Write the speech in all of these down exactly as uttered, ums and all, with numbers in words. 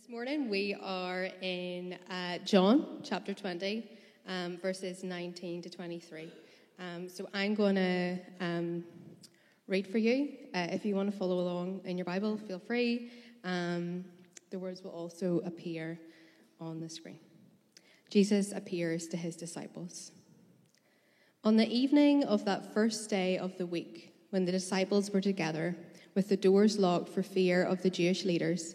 This morning we are in uh, John chapter twenty, um, verses nineteen to twenty-three. Um, so I'm going to um, read for you. Uh, if you want to follow along in your Bible, feel free. Um, the words will also appear on the screen. Jesus appears to his disciples. On the evening of that first day of the week, when the disciples were together, with the doors locked for fear of the Jewish leaders,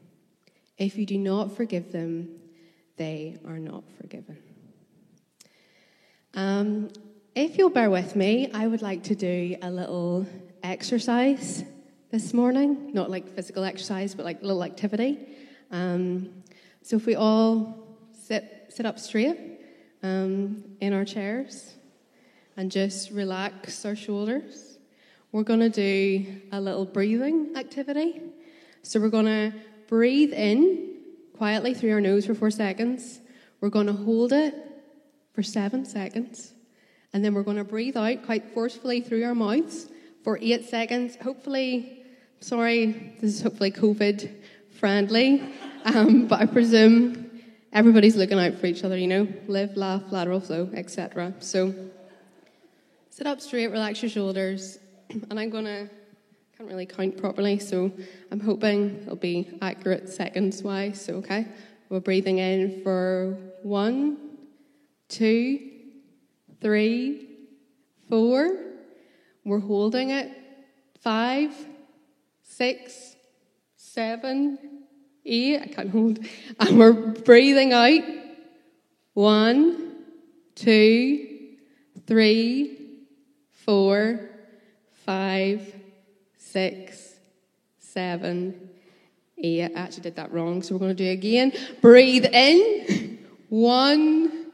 If you do not forgive them, they are not forgiven." Um, if you'll bear with me, I would like to do a little exercise this morning. Not like physical exercise, but like a little activity. Um, so if we all sit, sit up straight um, in our chairs and just relax our shoulders, we're going to do a little breathing activity. So we're going to breathe in quietly through our nose for four seconds. We're going to hold it for seven seconds. And then we're going to breathe out quite forcefully through our mouths for eight seconds. Hopefully, sorry, this is hopefully COVID friendly. Um, but I presume everybody's looking out for each other, you know. Live, laugh, lateral flow, et cetera. So sit up straight, relax your shoulders. And I'm going to... I can't really count properly, so I'm hoping it'll be accurate seconds wise. So, okay, we're breathing in for one, two, three, four. We're holding it. Five, six, seven, eight. I can't hold. And we're breathing out. One, two, three, four, five, six, seven, eight. I actually did that wrong, so we're going to do it again. Breathe in. One,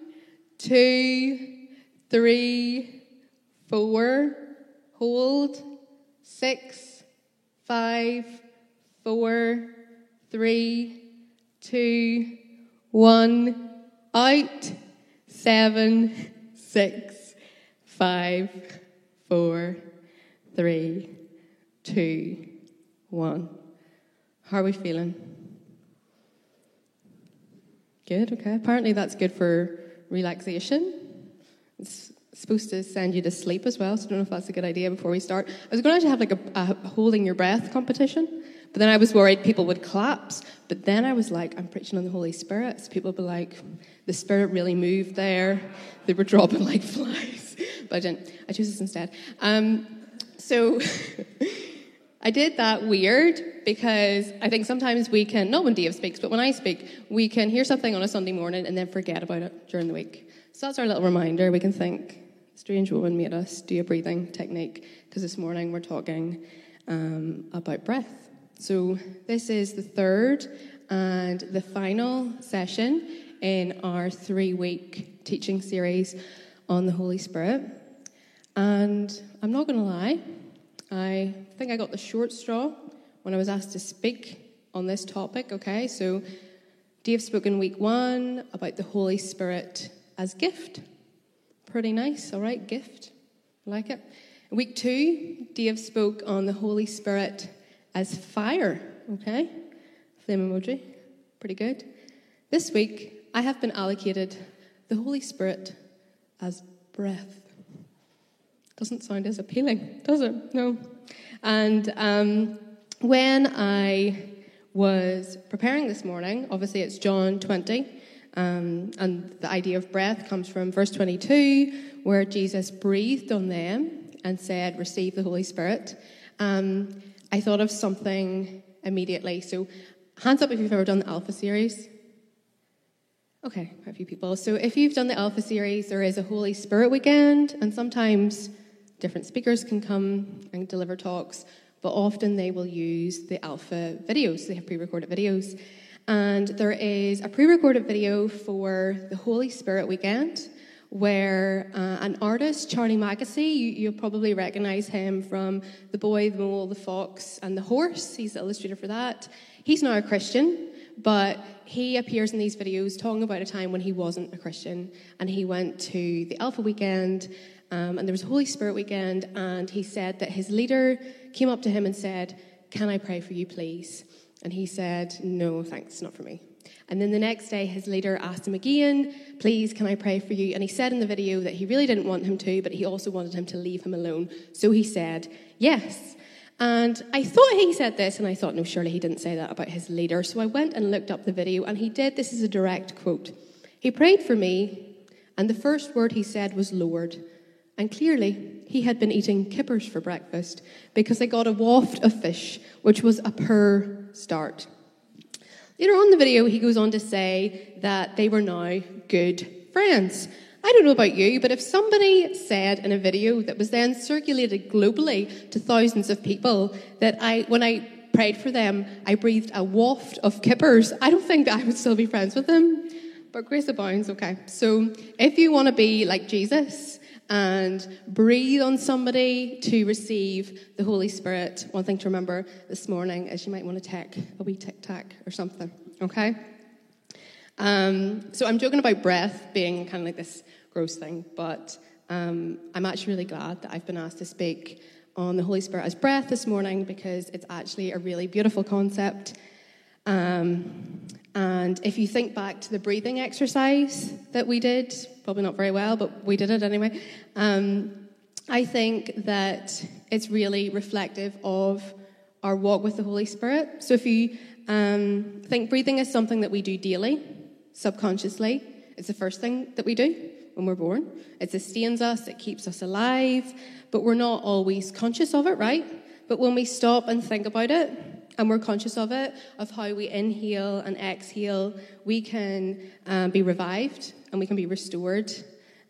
two, three, four. Hold. Six, five, four, three, two, one. Out. Seven, six, five, four, three, two, one. How are we feeling? Good, okay. Apparently that's good for relaxation. It's supposed to send you to sleep as well, so I don't know if that's a good idea before we start. I was going to have like a, a holding your breath competition, but then I was worried people would collapse. But then I was like, I'm preaching on the Holy Spirit, so people would be like, the Spirit really moved there. They were dropping like flies. But I didn't. I chose this instead. Um, so... I did that weird because I think sometimes we can, not when Dave speaks, but when I speak, we can hear something on a Sunday morning and then forget about it during the week. So that's our little reminder. We can think, strange woman made us do a breathing technique, because this morning we're talking um, about breath. So this is the third and the final session in our three-week teaching series on the Holy Spirit. And I'm not going to lie, I think I got the short straw when I was asked to speak on this topic, okay? So Dave spoke in week one about the Holy Spirit as gift. Pretty nice, all right, gift. I like it. In week two, Dave spoke on the Holy Spirit as fire, okay? Flame emoji, pretty good. This week, I have been allocated the Holy Spirit as breath. Doesn't sound as appealing, does it? No. And um, when I was preparing this morning, obviously it's John twenty, um, and the idea of breath comes from verse twenty-two, where Jesus breathed on them and said, "Receive the Holy Spirit." Um, I thought of something immediately. So hands up if you've ever done the Alpha series. Okay, quite a few people. So if you've done the Alpha series, there is a Holy Spirit weekend, and sometimes different speakers can come and deliver talks, but often they will use the Alpha videos. They have pre-recorded videos. And there is a pre-recorded video for the Holy Spirit weekend where uh, an artist, Charlie Mackesy, you, you'll probably recognize him from The Boy, The Mole, The Fox, and The Horse. He's the illustrator for that. He's now a Christian, but he appears in these videos talking about a time when he wasn't a Christian, and he went to the Alpha weekend, um, and there was a Holy Spirit weekend, and he said that his leader came up to him and said, "Can I pray for you, please?" And he said, "No, thanks, not for me." And then the next day, his leader asked him again, "Please, can I pray for you?" And he said in the video that he really didn't want him to, but he also wanted him to leave him alone. So he said, "Yes." And I thought he said this, and I thought, no, surely he didn't say that about his leader. So I went and looked up the video, and he did. This is a direct quote. "He prayed for me, and the first word he said was 'Lord.' And clearly, he had been eating kippers for breakfast, because I got a waft of fish, which was a poor start." Later on in the video, he goes on to say that they were now good friends. I don't know about you, but if somebody said in a video that was then circulated globally to thousands of people that I, when I prayed for them, I breathed a waft of kippers, I don't think that I would still be friends with them. But grace abounds, okay. So if you want to be like Jesus and breathe on somebody to receive the Holy Spirit, one thing to remember this morning is you might want to take a wee tic-tac or something, okay? Um, so I'm joking about breath being kind of like this gross thing, but um, I'm actually really glad that I've been asked to speak on the Holy Spirit as breath this morning, because it's actually a really beautiful concept. Um, and if you think back to the breathing exercise that we did, probably not very well, but we did it anyway, um, I think that it's really reflective of our walk with the Holy Spirit. So if you um, think breathing is something that we do daily, subconsciously, it's the first thing that we do when we're born. It sustains us, it keeps us alive, but we're not always conscious of it, right? But when we stop and think about it, and we're conscious of it, of how we inhale and exhale, we can um, be revived and we can be restored,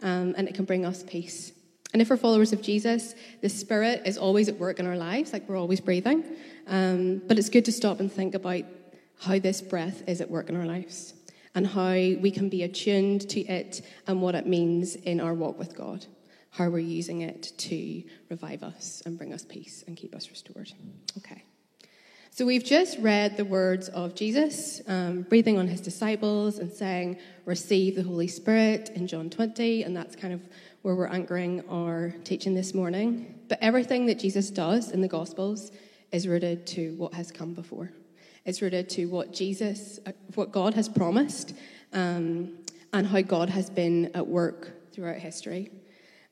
um, and it can bring us peace. And if we're followers of Jesus, the Spirit is always at work in our lives, like we're always breathing. Um, but it's good to stop and think about how this breath is at work in our lives and how we can be attuned to it and what it means in our walk with God, how we're using it to revive us and bring us peace and keep us restored. Okay. So we've just read the words of Jesus, um, breathing on his disciples and saying, "Receive the Holy Spirit" in John twenty, and that's kind of where we're anchoring our teaching this morning. But everything that Jesus does in the Gospels is rooted to what has come before. It's rooted to what Jesus, what God has promised, um, and how God has been at work throughout history.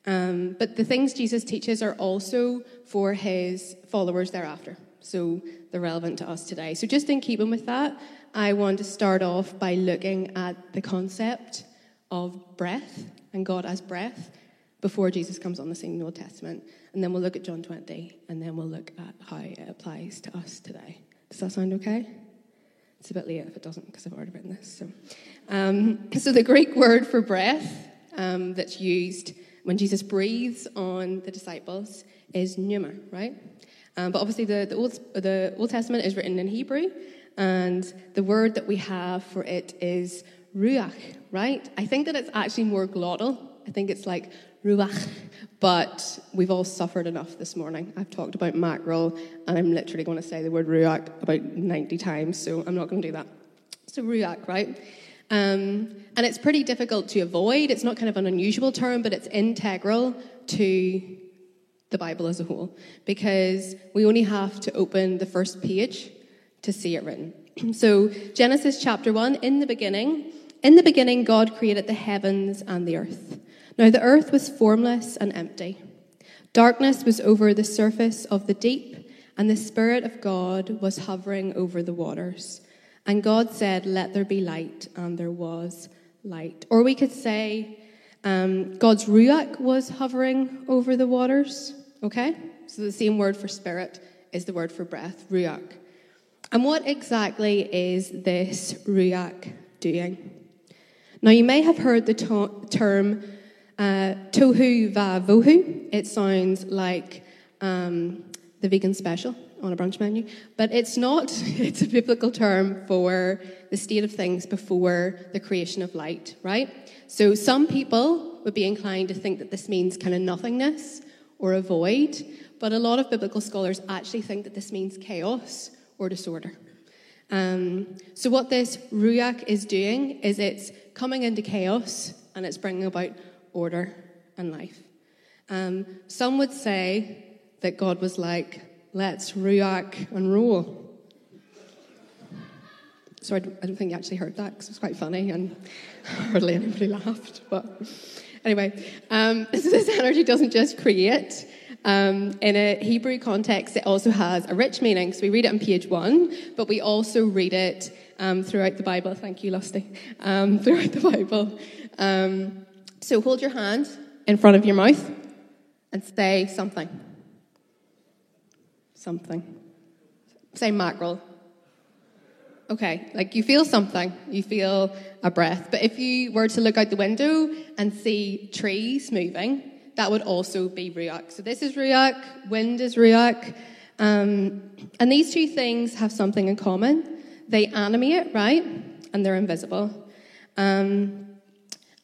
Um, but the things Jesus teaches are also for his followers thereafter. So they're relevant to us today. So just in keeping with that, I want to start off by looking at the concept of breath and God as breath before Jesus comes on the scene in the Old Testament. And then we'll look at John twenty, and then we'll look at how it applies to us today. Does that sound okay? It's a bit late if it doesn't, because I've already written this. So, um, so the Greek word for breath um, that's used when Jesus breathes on the disciples is pneuma, right? Um, but obviously the, the, Old, the Old Testament is written in Hebrew, and the word that we have for it is ruach, right? I think that it's actually more glottal. I think it's like ruach, but we've all suffered enough this morning. I've talked about mackerel, and I'm literally going to say the word ruach about ninety times, so I'm not going to do that. So ruach, right? Um, and it's pretty difficult to avoid. It's not kind of an unusual term, but it's integral to the Bible as a whole, because we only have to open the first page to see it written. So Genesis chapter one, in the beginning, in the beginning God created the heavens and the earth. Now the earth was formless and empty. Darkness was over the surface of the deep, and the Spirit of God was hovering over the waters. And God said, "Let there be light," and there was light. Or we could say, Um, God's ruach was hovering over the waters, okay? So the same word for spirit is the word for breath, ruach. And what exactly is this ruach doing? Now, you may have heard the to- term uh, tohu va vohu. It sounds like um, the vegan special, on a brunch menu. But it's not. It's a biblical term for the state of things before the creation of light, right? So some people would be inclined to think that this means kind of nothingness or a void, but a lot of biblical scholars actually think that this means chaos or disorder. Um, so what this ruach is doing is it's coming into chaos and it's bringing about order and life. Um, some would say that God was like, let's ruach and roll. So I don't, I don't think you actually heard that because it was quite funny and hardly anybody laughed. But anyway, um, so this energy doesn't just create. Um, in a Hebrew context, it also has a rich meaning. So we read it on page one, but we also read it um, throughout the Bible. Thank you, Lusty. Um, throughout the Bible. Um, so hold your hand in front of your mouth and say something. Something. Say mackerel. Okay, like you feel something. You feel a breath. But if you were to look out the window and see trees moving, that would also be ruach. So this is ruach, wind is ruach. Um, and these two things have something in common. They animate, right? And they're invisible. Um,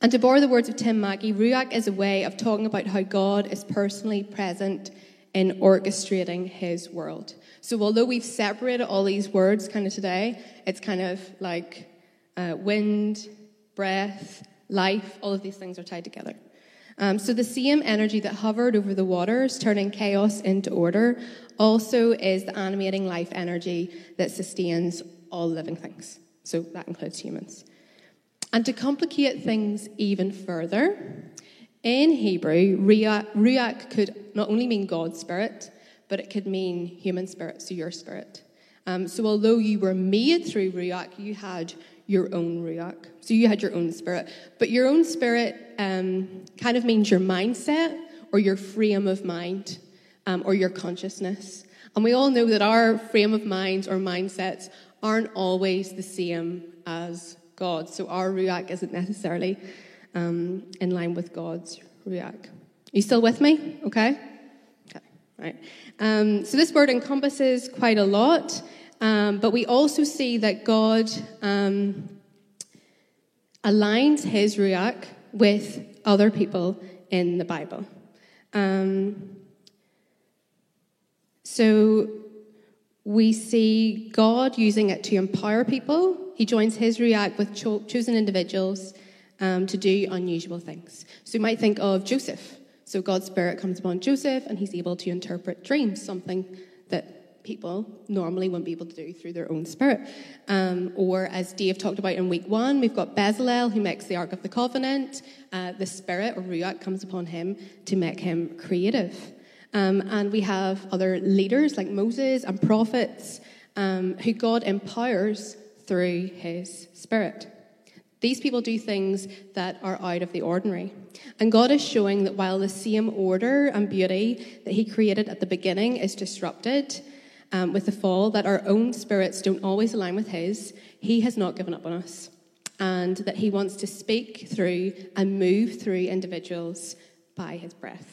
and to borrow the words of Tim Mackie, ruach is a way of talking about how God is personally present in orchestrating his world. So although we've separated all these words kind of today, it's kind of like uh, wind, breath, life, all of these things are tied together. Um, so the same energy that hovered over the waters, turning chaos into order, also is the animating life energy that sustains all living things. So that includes humans. And to complicate things even further, in Hebrew, ruach could not only mean God's spirit, but it could mean human spirit, so your spirit. Um, so although you were made through ruach, you had your own ruach. So you had your own spirit. But your own spirit um, kind of means your mindset or your frame of mind um, or your consciousness. And we all know that our frame of minds or mindsets aren't always the same as God. So our ruach isn't necessarily um, in line with God's ruach. Are you still with me? Okay? Okay. All right. Um, so this word encompasses quite a lot. Um, but we also see that God um, aligns his ruach with other people in the Bible. Um, so we see God using it to empower people. He joins his ruach with cho- chosen individuals um, to do unusual things. So you might think of Joseph. So God's spirit comes upon Joseph and he's able to interpret dreams, something that people normally wouldn't be able to do through their own spirit. Um, or as Dave talked about in week one, we've got Bezalel who makes the Ark of the Covenant. Uh, the spirit or ruach comes upon him to make him creative. Um, and we have other leaders like Moses and prophets um, who God empowers through his spirit. These people do things that are out of the ordinary. And God is showing that while the same order and beauty that he created at the beginning is disrupted, Um, with the fall, that our own spirits don't always align with his, he has not given up on us, and that he wants to speak through and move through individuals by his breath.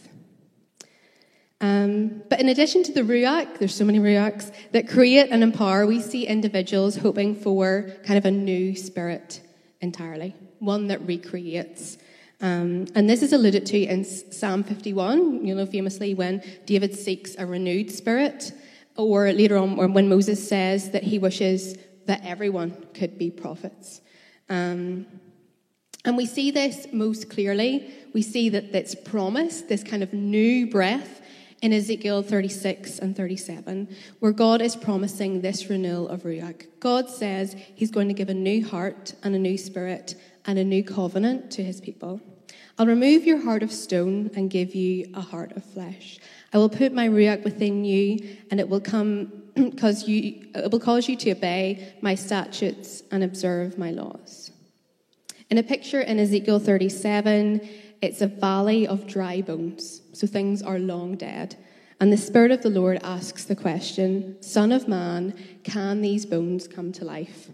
Um, but in addition to the ruach, there's so many ruachs, that create and empower, we see individuals hoping for kind of a new spirit entirely, one that recreates. Um, and this is alluded to in Psalm fifty-one, you know, famously when David seeks a renewed spirit, or later on when Moses says that he wishes that everyone could be prophets. Um, and we see this most clearly. We see that it's promised, this kind of new breath, in Ezekiel thirty-six and thirty-seven, where God is promising this renewal of ruach. God says he's going to give a new heart and a new spirit and a new covenant to his people. I'll remove your heart of stone and give you a heart of flesh. I will put my ruach within you, and it will come cause you it will cause you to obey my statutes and observe my laws. In a picture in Ezekiel thirty-seven, it's a valley of dry bones, so things are long dead. And the Spirit of the Lord asks the question, Son of man, can these bones come to life?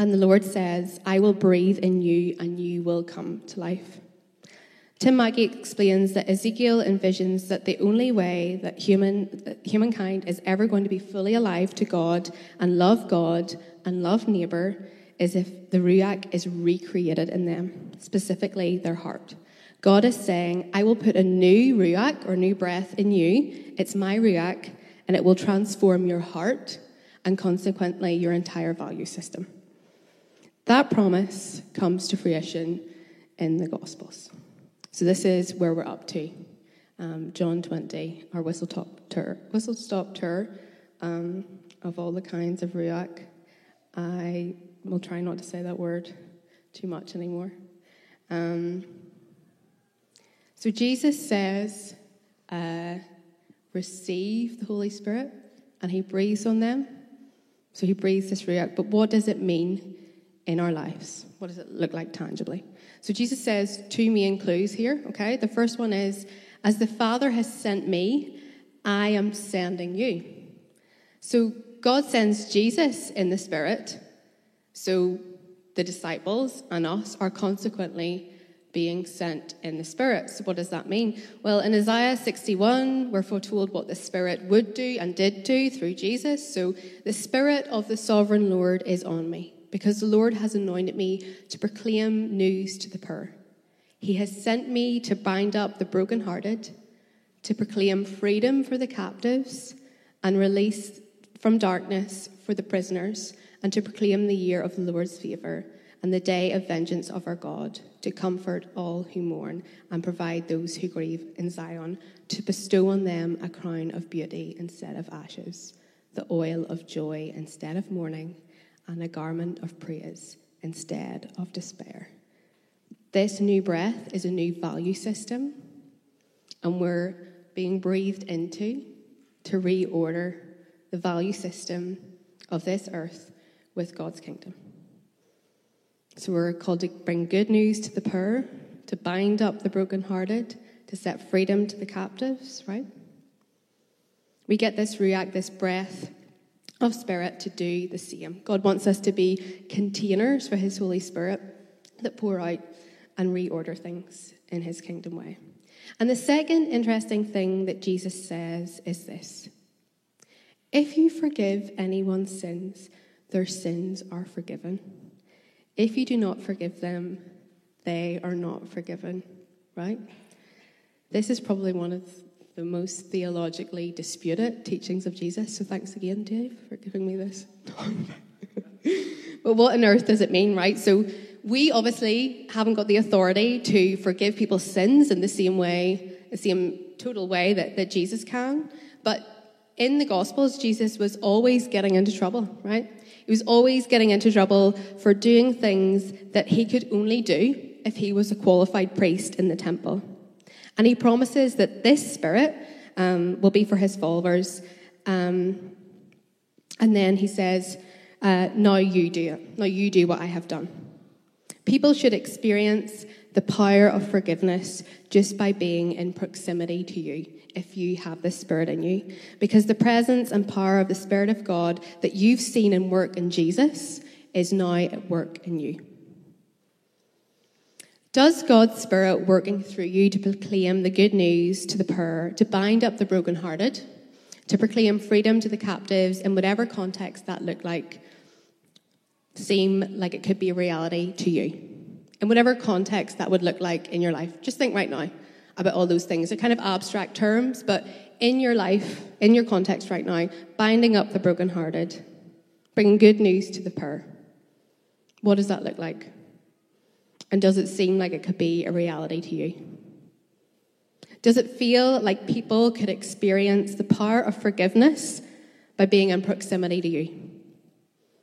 And the Lord says, I will breathe in you and you will come to life. Tim Mackie explains that Ezekiel envisions that the only way that human that humankind is ever going to be fully alive to God and love God and love neighbour is if the ruach is recreated in them, specifically their heart. God is saying, I will put a new ruach or new breath in you. It's my ruach, and it will transform your heart and consequently your entire value system. That promise comes to fruition in the Gospels. So this is where we're up to. Um, John twenty, our whistle-stop tour, whistle-stop tour um, of all the kinds of ruach. I will try not to say that word too much anymore. Um, so Jesus says, uh, receive the Holy Spirit, and he breathes on them. So he breathes this ruach. But what does it mean in our lives? What does it look like tangibly? So Jesus says two main clues here, okay? The first one is, as the Father has sent me, I am sending you. So God sends Jesus in the Spirit, so the disciples and us are consequently being sent in the Spirit. So what does that mean? Well, in Isaiah sixty-one, we're foretold what the Spirit would do and did do through Jesus. So the Spirit of the Sovereign Lord is on me, because the Lord has anointed me to proclaim news to the poor. He has sent me to bind up the brokenhearted, to proclaim freedom for the captives, and release from darkness for the prisoners, and to proclaim the year of the Lord's favour and the day of vengeance of our God, to comfort all who mourn and provide those who grieve in Zion, to bestow on them a crown of beauty instead of ashes, the oil of joy instead of mourning, and a garment of praise instead of despair. This new breath is a new value system, and we're being breathed into to reorder the value system of this earth with God's kingdom. So we're called to bring good news to the poor, to bind up the brokenhearted, to set freedom to the captives, right? We get this ruach, this breath of Spirit, to do the same. God wants us to be containers for his Holy Spirit that pour out and reorder things in his kingdom way. And the second interesting thing that Jesus says is this: if you forgive anyone's sins, their sins are forgiven. If you do not forgive them, they are not forgiven, right? This is probably one of the most theologically disputed teachings of Jesus. So thanks again, Dave, for giving me this. But what on earth does it mean, right? So we obviously haven't got the authority to forgive people's sins in the same way, the same total way that, that Jesus can. But in the Gospels, Jesus was always getting into trouble, right? He was always getting into trouble for doing things that he could only do if he was a qualified priest in the temple. And he promises that this Spirit um, will be for his followers. Um, and then he says, uh, now you do it. Now you do what I have done. People should experience the power of forgiveness just by being in proximity to you, if you have the Spirit in you. Because the presence and power of the Spirit of God that you've seen in work in Jesus is now at work in you. Does God's Spirit working through you to proclaim the good news to the poor, to bind up the brokenhearted, to proclaim freedom to the captives, in whatever context that looked like, seem like it could be a reality to you? In whatever context that would look like in your life. Just think right now about all those things. They're kind of abstract terms, but in your life, in your context right now, binding up the brokenhearted, bringing good news to the poor. What does that look like? And does it seem like it could be a reality to you? Does it feel like people could experience the power of forgiveness by being in proximity to you?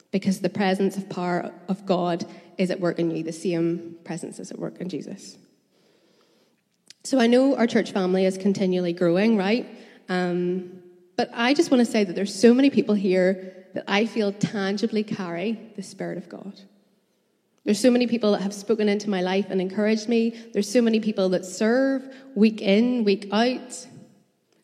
Because the presence of power of God is at work in you, the same presence is at work in Jesus. So I know our church family is continually growing, right? Um, but I just want to say that there's so many people here that I feel tangibly carry the Spirit of God. There's so many people that have spoken into my life and encouraged me. There's so many people that serve week in, week out,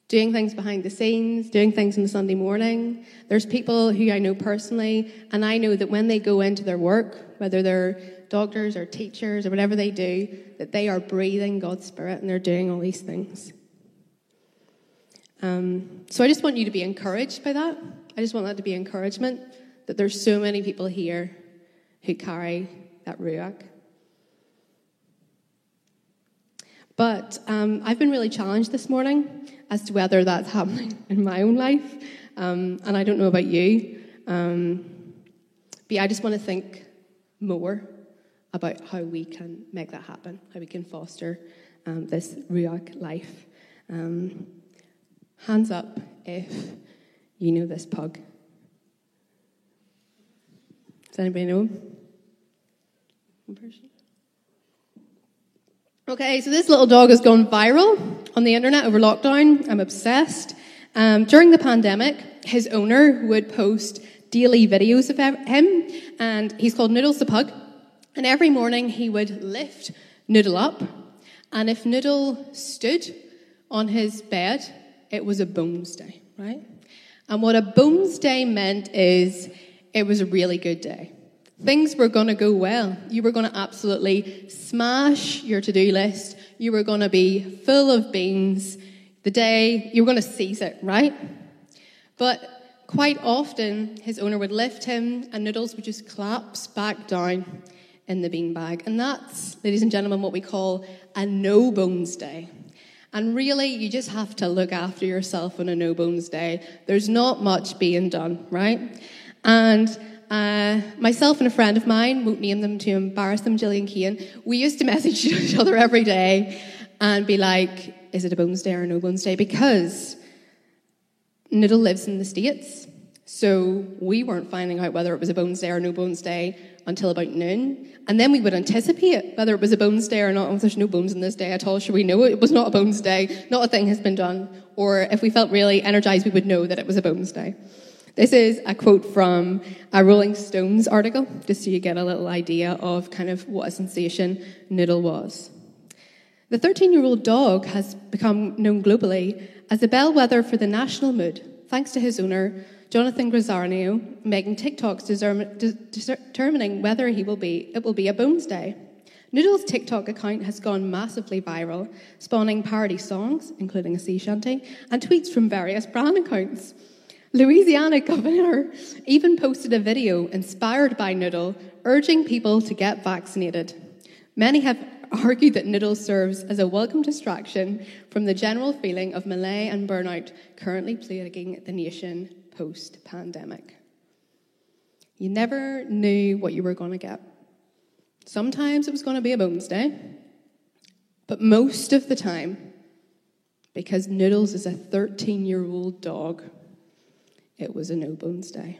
doing things behind the scenes, doing things on the Sunday morning. There's people who I know personally, and I know that when they go into their work, whether they're doctors or teachers or whatever they do, that they are breathing God's Spirit and they're doing all these things. Um, so I just want you to be encouraged by that. I just want that to be encouragement, that there's so many people here who carry that ruach. But um, I've been really challenged this morning as to whether that's happening in my own life. Um, and I don't know about you. Um, but yeah, I just want to think more about how we can make that happen, how we can foster um, this ruach life. Um, hands up if you know this pug. Does anybody know him? One person? Okay, so this little dog has gone viral on the internet over lockdown. I'm obsessed. Um, during the pandemic, his owner would post daily videos of him, and he's called Noodles the Pug. And every morning he would lift Noodle up, and if Noodle stood on his bed, it was a bones day, right? And what a bones day meant is it was a really good day. Things were going to go well. You were going to absolutely smash your to-do list. You were going to be full of beans. The day, you were going to seize it, right? But quite often, his owner would lift him and Noodles would just collapse back down in the beanbag. And that's, ladies and gentlemen, what we call a no-bones day. And really, you just have to look after yourself on a no-bones day. There's not much being done, right? And Uh, myself and a friend of mine, won't name them to embarrass them, Gillian Keane, we used to message each other every day and be like, is it a bones day or no bones day? Because Noodle lives in the States, so we weren't finding out whether it was a bones day or no bones day until about noon. And then we would anticipate whether it was a bones day or not. Oh, there's no bones in this day at all. Should we know it? It was not a bones day. Not a thing has been done. Or if we felt really energized, we would know that it was a bones day. This is a quote from a Rolling Stones article, just so you get a little idea of kind of what a sensation Noodle was. The thirteen-year-old dog has become known globally as a bellwether for the national mood, thanks to his owner, Jonathan Grisarnio, making TikToks deserm- de- determining whether he will be it will be a bones day. Noodle's TikTok account has gone massively viral, spawning parody songs, including a sea shanty, and tweets from various brand accounts. Louisiana governor even posted a video inspired by Noodle, urging people to get vaccinated. Many have argued that Noodle serves as a welcome distraction from the general feeling of malaise and burnout currently plaguing the nation post-pandemic. You never knew what you were going to get. Sometimes it was going to be a bones day, but most of the time, because Noodles is a thirteen-year-old dog, it was a no-bones day.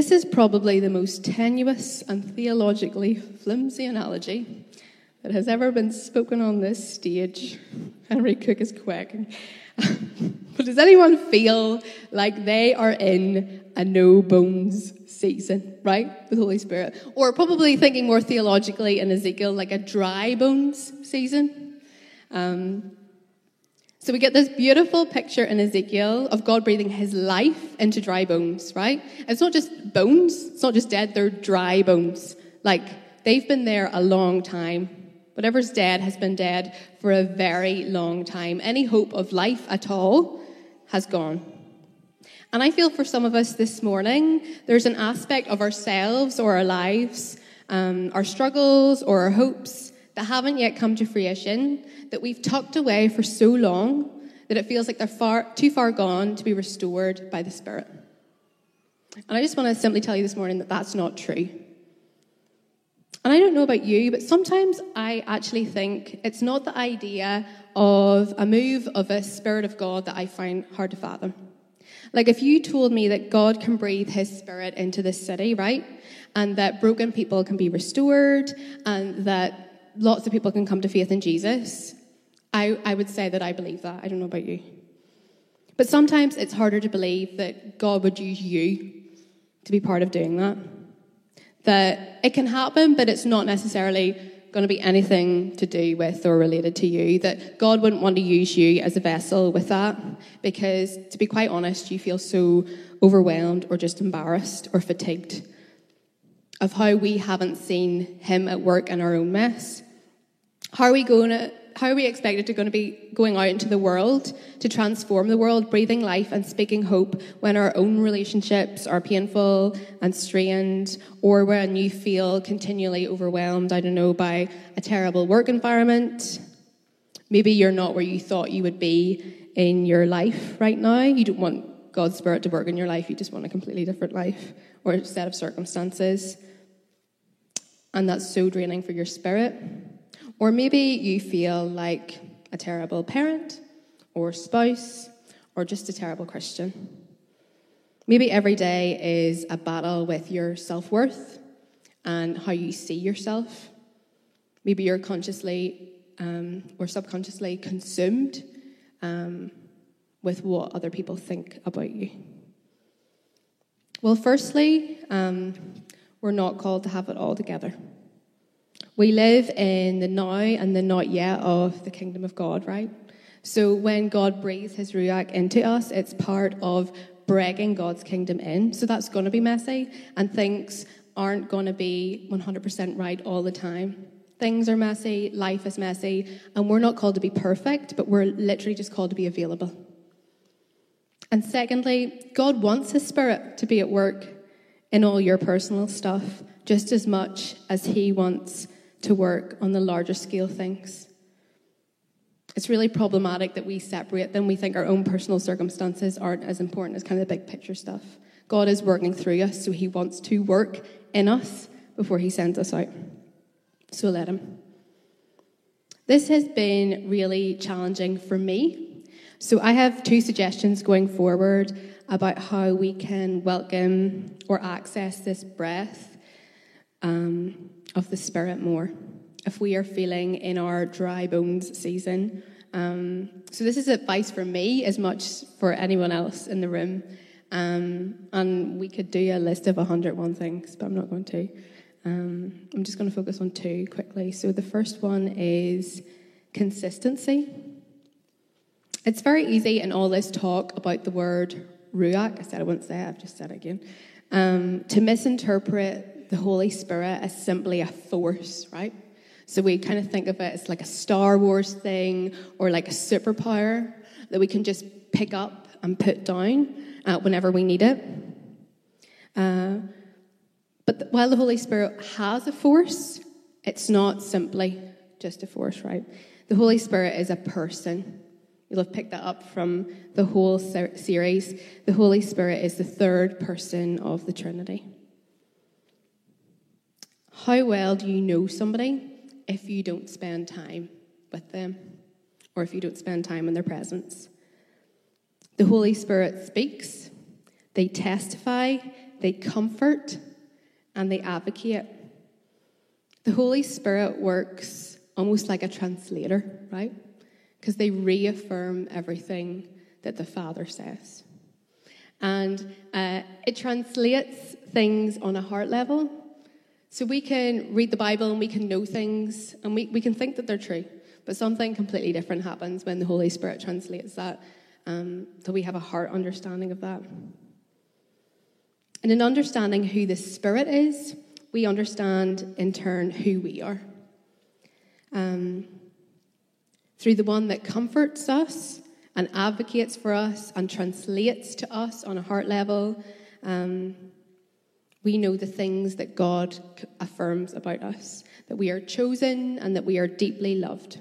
This is probably the most tenuous and theologically flimsy analogy that has ever been spoken on this stage. Henry Cook is quacking. But does anyone feel like they are in a no-bones season, right, with the Holy Spirit? Or probably thinking more theologically in Ezekiel, like a dry-bones season. Um... So we get this beautiful picture in Ezekiel of God breathing his life into dry bones, right? It's not just bones. It's not just dead. They're dry bones. Like, they've been there a long time. Whatever's dead has been dead for a very long time. Any hope of life at all has gone. And I feel for some of us this morning, there's an aspect of ourselves or our lives, um, our struggles or our hopes, that haven't yet come to fruition, that we've tucked away for so long that it feels like they're far too far gone to be restored by the Spirit. And I just want to simply tell you this morning that that's not true. And I don't know about you, but sometimes I actually think it's not the idea of a move of a Spirit of God that I find hard to fathom. Like, if you told me that God can breathe his Spirit into this city, right, and that broken people can be restored, and that lots of people can come to faith in Jesus, I, I would say that I believe that. I don't know about you. But sometimes it's harder to believe that God would use you to be part of doing that. That it can happen, but it's not necessarily going to be anything to do with or related to you. That God wouldn't want to use you as a vessel with that because, to be quite honest, you feel so overwhelmed or just embarrassed or fatigued. of how we haven't seen him at work in our own mess. How are we going to, how are we expected to going to be going out into the world to transform the world, breathing life and speaking hope when our own relationships are painful and strained, or when you feel continually overwhelmed, I don't know, by a terrible work environment? Maybe you're not where you thought you would be in your life right now. You don't want God's Spirit to work in your life. You just want a completely different life or a set of circumstances. And that's so draining for your spirit. Or maybe you feel like a terrible parent or spouse or just a terrible Christian. Maybe every day is a battle with your self-worth and how you see yourself. Maybe you're consciously um, or subconsciously consumed um, with what other people think about you. Well, firstly, um, we're not called to have it all together. We live in the now and the not yet of the kingdom of God, right? So when God breathes his ruach into us, it's part of breaking God's kingdom in. So that's going to be messy, and things aren't going to be one hundred percent right all the time. Things are messy, life is messy, and we're not called to be perfect, but we're literally just called to be available. And secondly, God wants his Spirit to be at work in all your personal stuff just as much as he wants to work on the larger scale things. It's really problematic that we separate them. We think our own personal circumstances aren't as important as kind of the big picture stuff. God is working through us, so he wants to work in us before he sends us out. So let him. This has been really challenging for me. So I have two suggestions going forward about how we can welcome or access this breath um, of the Spirit more if we are feeling in our dry bones season. Um, so this is advice for me as much for anyone else in the room. Um, and we could do a list of one hundred one things, but I'm not going to. Um, I'm just going to focus on two quickly. So the first one is consistency. It's very easy in all this talk about the word ruach, I said I wouldn't say it, I've just said it again, um, to misinterpret the Holy Spirit as simply a force, right? So we kind of think of it as like a Star Wars thing or like a superpower that we can just pick up and put down uh, whenever we need it. Uh, but the, while the Holy Spirit has a force, it's not simply just a force, right? The Holy Spirit is a person. You'll have picked that up from the whole ser- series. The Holy Spirit is the third person of the Trinity. How well do you know somebody if you don't spend time with them or if you don't spend time in their presence? The Holy Spirit speaks, they testify, they comfort, and they advocate. The Holy Spirit works almost like a translator, right? Because they reaffirm everything that the Father says. And uh, it translates things on a heart level. So we can read the Bible and we can know things and we, we can think that they're true. But something completely different happens when the Holy Spirit translates that. Um, so we have a heart understanding of that. And in understanding who the Spirit is, we understand in turn who we are. Um... Through the one that comforts us and advocates for us and translates to us on a heart level, um, we know the things that God affirms about us, that we are chosen and that we are deeply loved.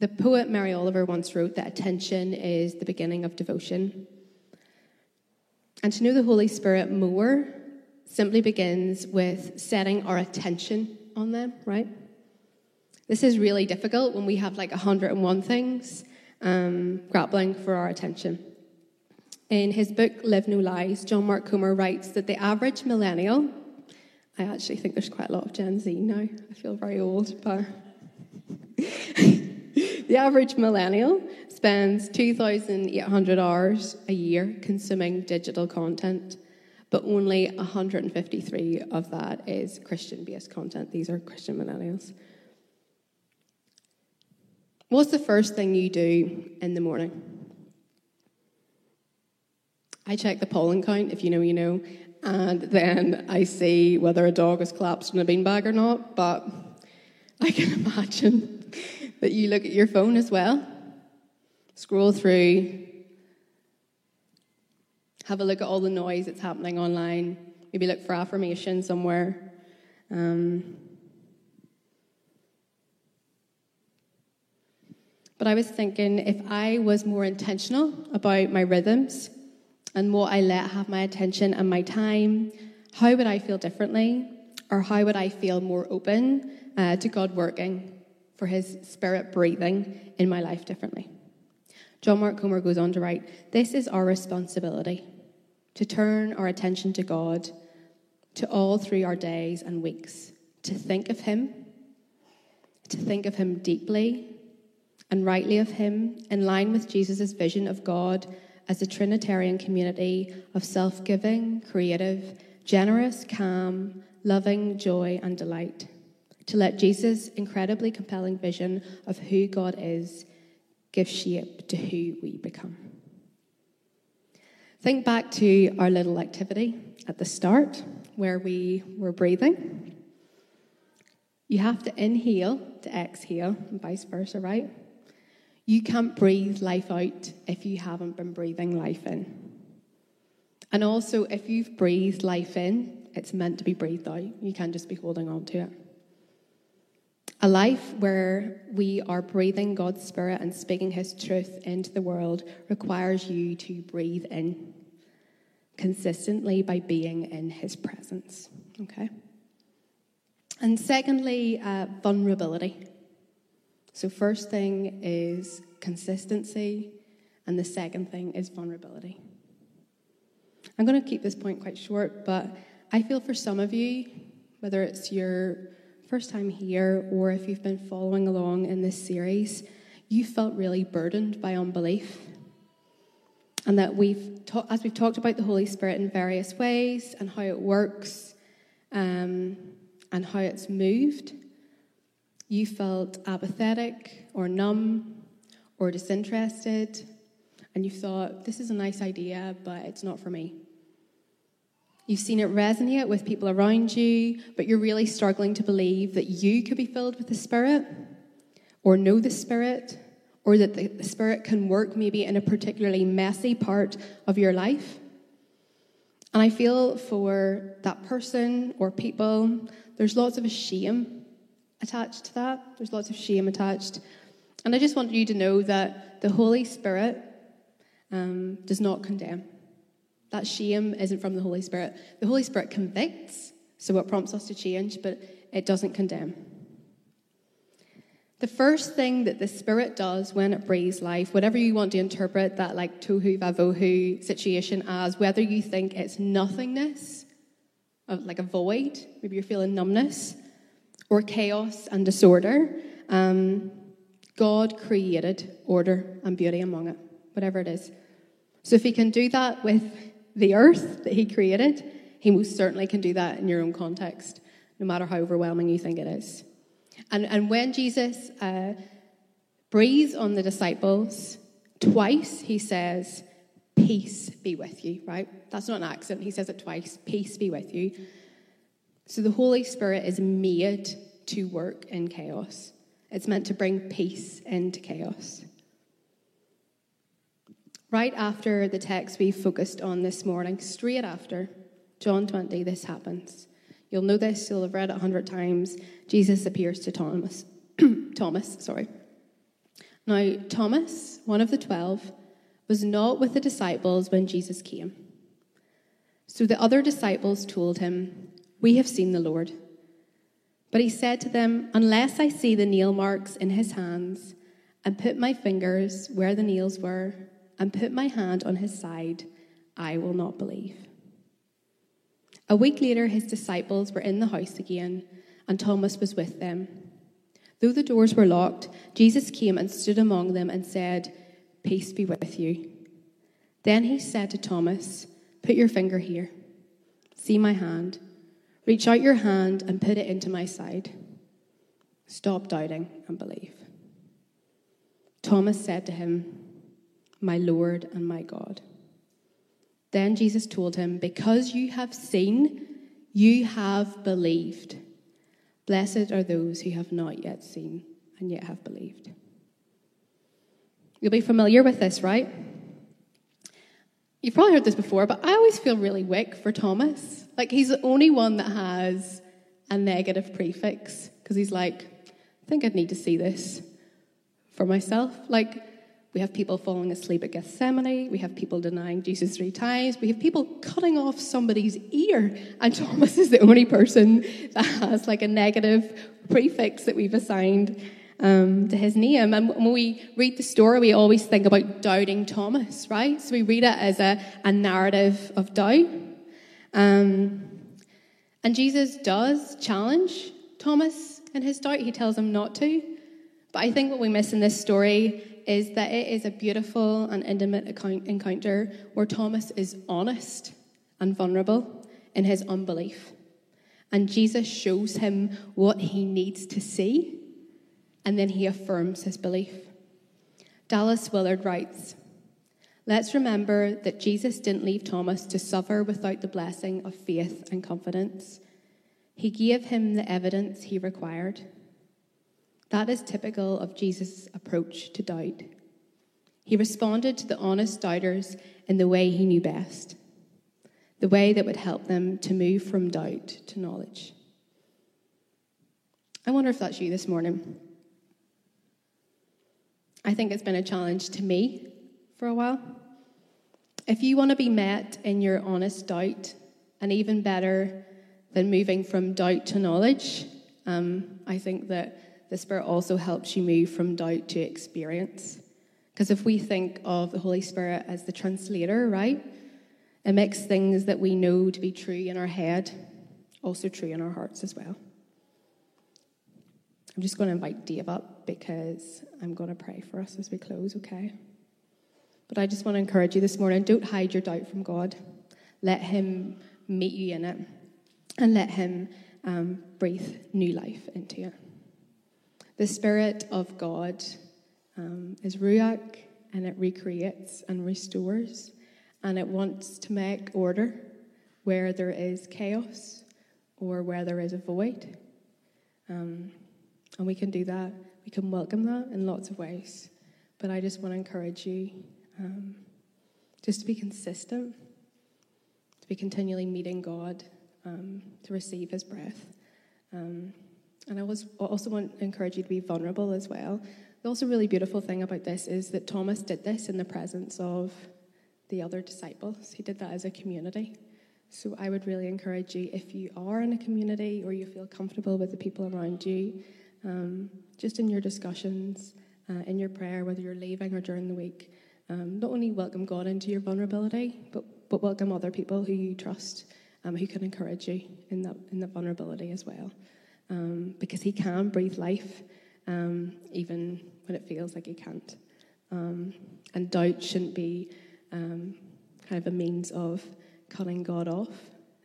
The poet Mary Oliver once wrote that attention is the beginning of devotion. And to know the Holy Spirit more simply begins with setting our attention on them, right? This is really difficult when we have like one hundred one things um, grappling for our attention. In his book, Live No Lies, John Mark Comer writes that the average millennial, I actually think there's quite a lot of Gen Z now, I feel very old, but the average millennial spends two thousand eight hundred hours a year consuming digital content, but only one hundred fifty-three of that is Christian-based content. These are Christian millennials. What's the first thing you do in the morning? I check the pollen count, if you know, you know, and then I see whether a dog is collapsed in a beanbag or not, but I can imagine that you look at your phone as well, scroll through, have a look at all the noise that's happening online, maybe look for affirmation somewhere. Um, but I was thinking, if I was more intentional about my rhythms and what I let have my attention and my time, how would I feel differently? Or how would I feel more open uh, to God working, for his spirit breathing in my life differently? John Mark Comer goes on to write, "This is our responsibility, to turn our attention to God, to all through our days and weeks, to think of him, to think of him deeply and rightly of him, in line with Jesus' vision of God as a Trinitarian community of self-giving, creative, generous, calm, loving, joy and delight, to let Jesus' incredibly compelling vision of who God is give shape to who we become." Think back to our little activity at the start where we were breathing. You have to inhale to exhale and vice versa, right? You can't breathe life out if you haven't been breathing life in. And also, if you've breathed life in, it's meant to be breathed out. You can't just be holding on to it. A life where we are breathing God's Spirit and speaking his truth into the world requires you to breathe in consistently by being in his presence, okay? And secondly, uh, vulnerability. So first thing is consistency, and the second thing is vulnerability. I'm going to keep this point quite short, but I feel for some of you, whether it's your first time here, or if you've been following along in this series, you felt really burdened by unbelief. And that we've, ta- as we've talked about the Holy Spirit in various ways, and how it works, um, and how it's moved, you felt apathetic, or numb, or disinterested, and you thought, this is a nice idea, but it's not for me. You've seen it resonate with people around you, but you're really struggling to believe that you could be filled with the Spirit, or know the Spirit, or that the Spirit can work maybe in a particularly messy part of your life. And I feel for that person or people, there's lots of shame attached to that. There's lots of shame attached. And I just want you to know that the Holy Spirit um, does not condemn. That shame isn't from the Holy Spirit. The Holy Spirit convicts, so it prompts us to change, but it doesn't condemn. The first thing that the Spirit does when it breathes life, whatever you want to interpret that like tohu va vohu situation as, whether you think it's nothingness, like a void, maybe you're feeling numbness, or chaos and disorder, um, God created order and beauty among it, whatever it is. So if he can do that with the earth that he created, he most certainly can do that in your own context, no matter how overwhelming you think it is. And, and when Jesus uh, breathes on the disciples twice, he says, "Peace be with you," right? That's not an accident. He says it twice, "Peace be with you." So the Holy Spirit is made to work in chaos. It's meant to bring peace into chaos. Right after the text we focused on this morning, straight after, John twenty, this happens. You'll know this, you'll have read it a hundred times. Jesus appears to Thomas. Thomas, sorry. Now, Thomas, one of the twelve, was not with the disciples when Jesus came. So the other disciples told him, "We have seen the Lord." But he said to them, "Unless I see the nail marks in his hands, and put my fingers where the nails were, and put my hand on his side, I will not believe." A week later, his disciples were in the house again, and Thomas was with them. Though the doors were locked, Jesus came and stood among them and said, "Peace be with you." Then he said to Thomas, "Put your finger here. See my hand. Reach out your hand and put it into my side. Stop doubting and believe." Thomas said to him, "My Lord and my God." Then Jesus told him, because you have seen, you have believed. Blessed are those who have not yet seen and yet have believed. You'll be familiar with this, right? You've probably heard this before, but I always feel really wick for Thomas. Like, he's the only one that has a negative prefix, because he's like, I think I'd need to see this for myself. Like, we have people falling asleep at Gethsemane. We have people denying Jesus three times. We have people cutting off somebody's ear. And Thomas is the only person that has like a negative prefix that we've assigned um, to his name. And when we read the story, we always think about doubting Thomas, right? So we read it as a, a narrative of doubt. Um, and Jesus does challenge Thomas in his doubt. He tells him not to. But I think what we miss in this story is that it is a beautiful and intimate encounter where Thomas is honest and vulnerable in his unbelief. And Jesus shows him what he needs to see, and then he affirms his belief. Dallas Willard writes, let's remember that Jesus didn't leave Thomas to suffer without the blessing of faith and confidence. He gave him the evidence he required. That is typical of Jesus' approach to doubt. He responded to the honest doubters in the way he knew best, the way that would help them to move from doubt to knowledge. I wonder if that's you this morning. I think it's been a challenge to me for a while. If you want to be met in your honest doubt, and even better than moving from doubt to knowledge, um, I think that the Spirit also helps you move from doubt to experience. Because if we think of the Holy Spirit as the translator, right? It makes things that we know to be true in our head also true in our hearts as well. I'm just going to invite Dave up because I'm going to pray for us as we close, okay? But I just want to encourage you this morning, don't hide your doubt from God. Let him meet you in it. And let him um, breathe new life into you. The Spirit of God um, is ruach, and it recreates and restores, and it wants to make order where there is chaos or where there is a void. Um, and we can do that. We can welcome that in lots of ways. But I just want to encourage you um, just to be consistent, to be continually meeting God, um, to receive his breath. Um, And I was also want to encourage you to be vulnerable as well. The also really beautiful thing about this is that Thomas did this in the presence of the other disciples. He did that as a community. So I would really encourage you, if you are in a community or you feel comfortable with the people around you, um, just in your discussions, uh, in your prayer, whether you're leaving or during the week, um, not only welcome God into your vulnerability, but, but welcome other people who you trust, um, who can encourage you in that, in that vulnerability as well. Um, because he can breathe life, um, even when it feels like he can't. Um, and doubt shouldn't be um, kind of a means of cutting God off,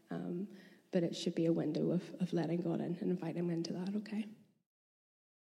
um, but it should be a window of, of letting God in and inviting him into that, okay?